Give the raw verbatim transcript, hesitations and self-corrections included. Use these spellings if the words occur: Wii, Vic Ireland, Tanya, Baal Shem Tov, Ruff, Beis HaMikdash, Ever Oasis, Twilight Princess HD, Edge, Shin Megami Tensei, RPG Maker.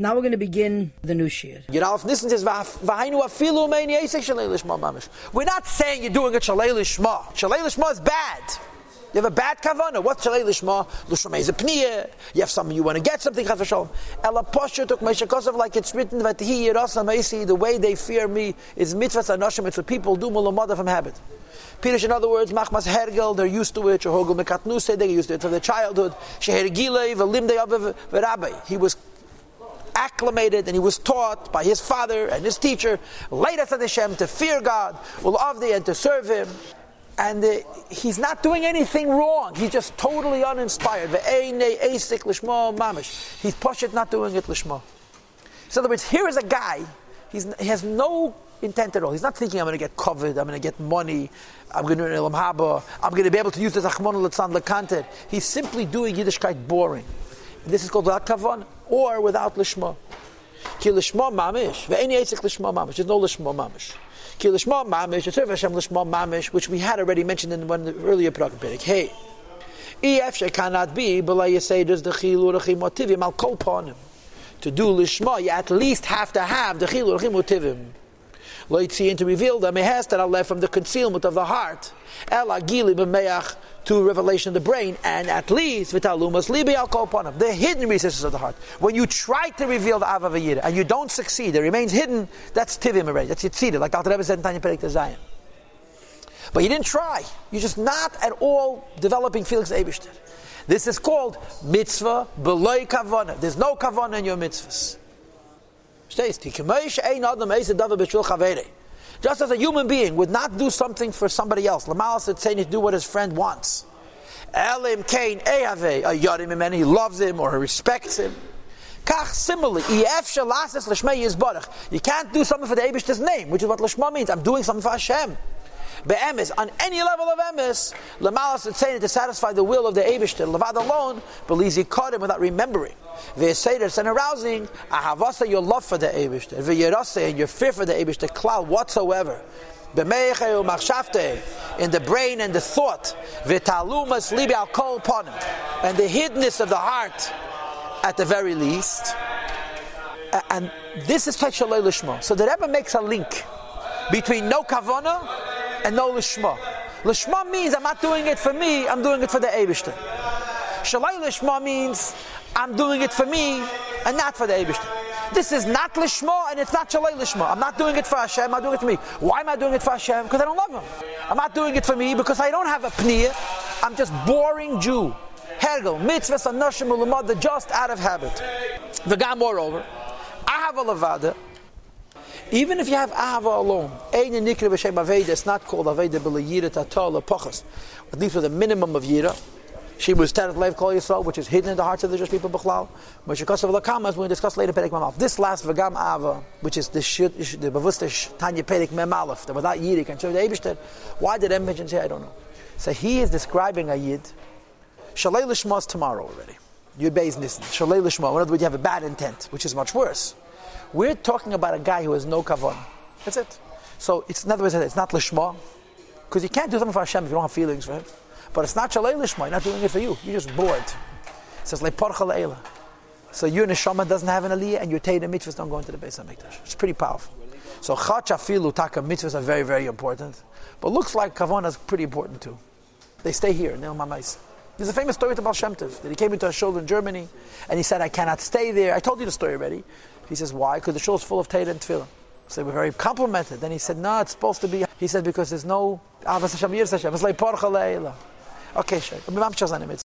Now we're going to begin the new shir. We're not saying you're doing a Shalei Lishma. Shalei Lishma is bad. You have a bad kavanah. What's Shalei Lishma? L'shomei is a pniyah. You have something, you want to get something. Like it's written, the way they fear me is mitzvahs anoshim. It's what people do mulamada from habit. Pirish, in other words, machmas hergel, they're used to it. Shehogel mekatnuse, they're used to it from their childhood. Shehergilei v'limdei aviv v'rabbi. He was acclimated and he was taught by his father and his teacher, Leiras ad Hashem, to fear God, Ulavdi, and to serve Him. And uh, he's not doing anything wrong. He's just totally uninspired. He's poshet not doing it lishma. So in other words, here is a guy. He's, he has no intent at all. He's not thinking, I'm going to get covered, I'm going to get money, I'm going to do an Elam Haba, I'm going to be able to use the Zachmon Litzlan Lekanter. He's simply doing Yiddishkeit boring. This is called without kavan or without lishma. Ki lishma mamish, ve'eni yitzik lishma mamish. There's no lishma mamish. Ki lishma mamish, the servant Hashem lishma mamish, which we had already mentioned in one of the earlier paragraph. Hey, if she cannot be, but like you say, does the chilu rechim motivim al kol panim. To do lishma, you at least have to have the chilu rechim motivim. Loitzi, and to reveal them, he has that Allah from the concealment of the heart, Ela Gili b'meach, to revelation of the brain, and at least v'talumas libi al kol panim, the hidden recesses of the heart. When you try to reveal the Ava V'yira and you don't succeed, it remains hidden. That's tivim already. That's yitzida, like Doctor Rebbe said in Tanya Perek Zion. But you didn't try. You're just not at all developing Felix Eibishter. This is called mitzvah b'loy kavana. There's no kavana in your mitzvahs. Just as a human being would not do something for somebody else, Lamal said, saying to do what his friend wants. Elim Kain Ehave, a Yarim Imeni, he loves him or he respects him. Kach, similarly, you can't do something for the Eibishter's name, which is what Lashma means. I'm doing something for Hashem. Be'emes, on any level of emes, Lamal said, saying to satisfy the will of the Eibishter, Levad alone, believes he caught him without remembering. V'yeseder, and arousing, ahavasa, your love for the Eibishter, v'yerase, and your fear for the Eibishter, klal whatsoever, b'meicheu machshavte, in the brain and the thought, v'talumas libi al kol panim, and the hiddenness of the heart, at the very least. And this is Tet Shalei Lishma. So the Rebbe makes a link between no kavana and no lishma. Lishma means I'm not doing it for me, I'm doing it for the Eibishter. Shalei Lishma means I'm doing it for me and not for the Eibishter. This is not Lishma and it's not Shalei Lishma. I'm not doing it for Hashem, I'm not doing it for me. Why am I doing it for Hashem? Because I don't love Him. I'm not doing it for me because I don't have a pniyah. I'm just boring Jew. Hergel, mitzvahs anoshim ulamad, they're just out of habit. The guy, moreover, ahava levada. Even if you have ahava alone, Eine Nikra b'Shem Aveda, it's not called Aveda b'le Yira Tatol Pachas. At least with a minimum of Yira. She was Terat Lev Kol Yisrael, which is hidden in the hearts of the Jewish people, B'chlal. When she comes to V'lakama, as we'll discuss later, Perek Memalev. This last V'gam Ava, which is the Bavustash Tanya Perek Memalev, that without Yira, can serve the Eibishter. Why did Em mention here? I don't know. So he is describing a Yid. Shalei Lishma is tomorrow already. Yud Beis Nisan. Shalei Lishma. In other words, you have a bad intent, which is much worse. We're talking about a guy who has no kavon. That's it. So it's, in other words, it's not lishma, because you can't do something for Hashem if you don't have feelings for Him. But it's not shalei lishma. You're not doing it for you. You're just bored. It says leporcha le'ela. So your neshama doesn't have an aliyah, and your teira mitzvahs don't go into the Beis HaMikdash. It's pretty powerful. So chacha filu taka mitzvahs are very, very important. But looks like kavon is pretty important too. They stay here. Neil Mamais. There's a famous story to Baal Shem Tov that he came into a shul in Germany, and he said, "I cannot stay there." I told you the story already. He says, "Why?" Because the shul is full of Teira and Tefillah. So they were very complimented. Then he said, "No, it's supposed to be." He said, "Because there's no Avas Hashem Yiras Hashem. It's like Porcha Leila." Okay, sure.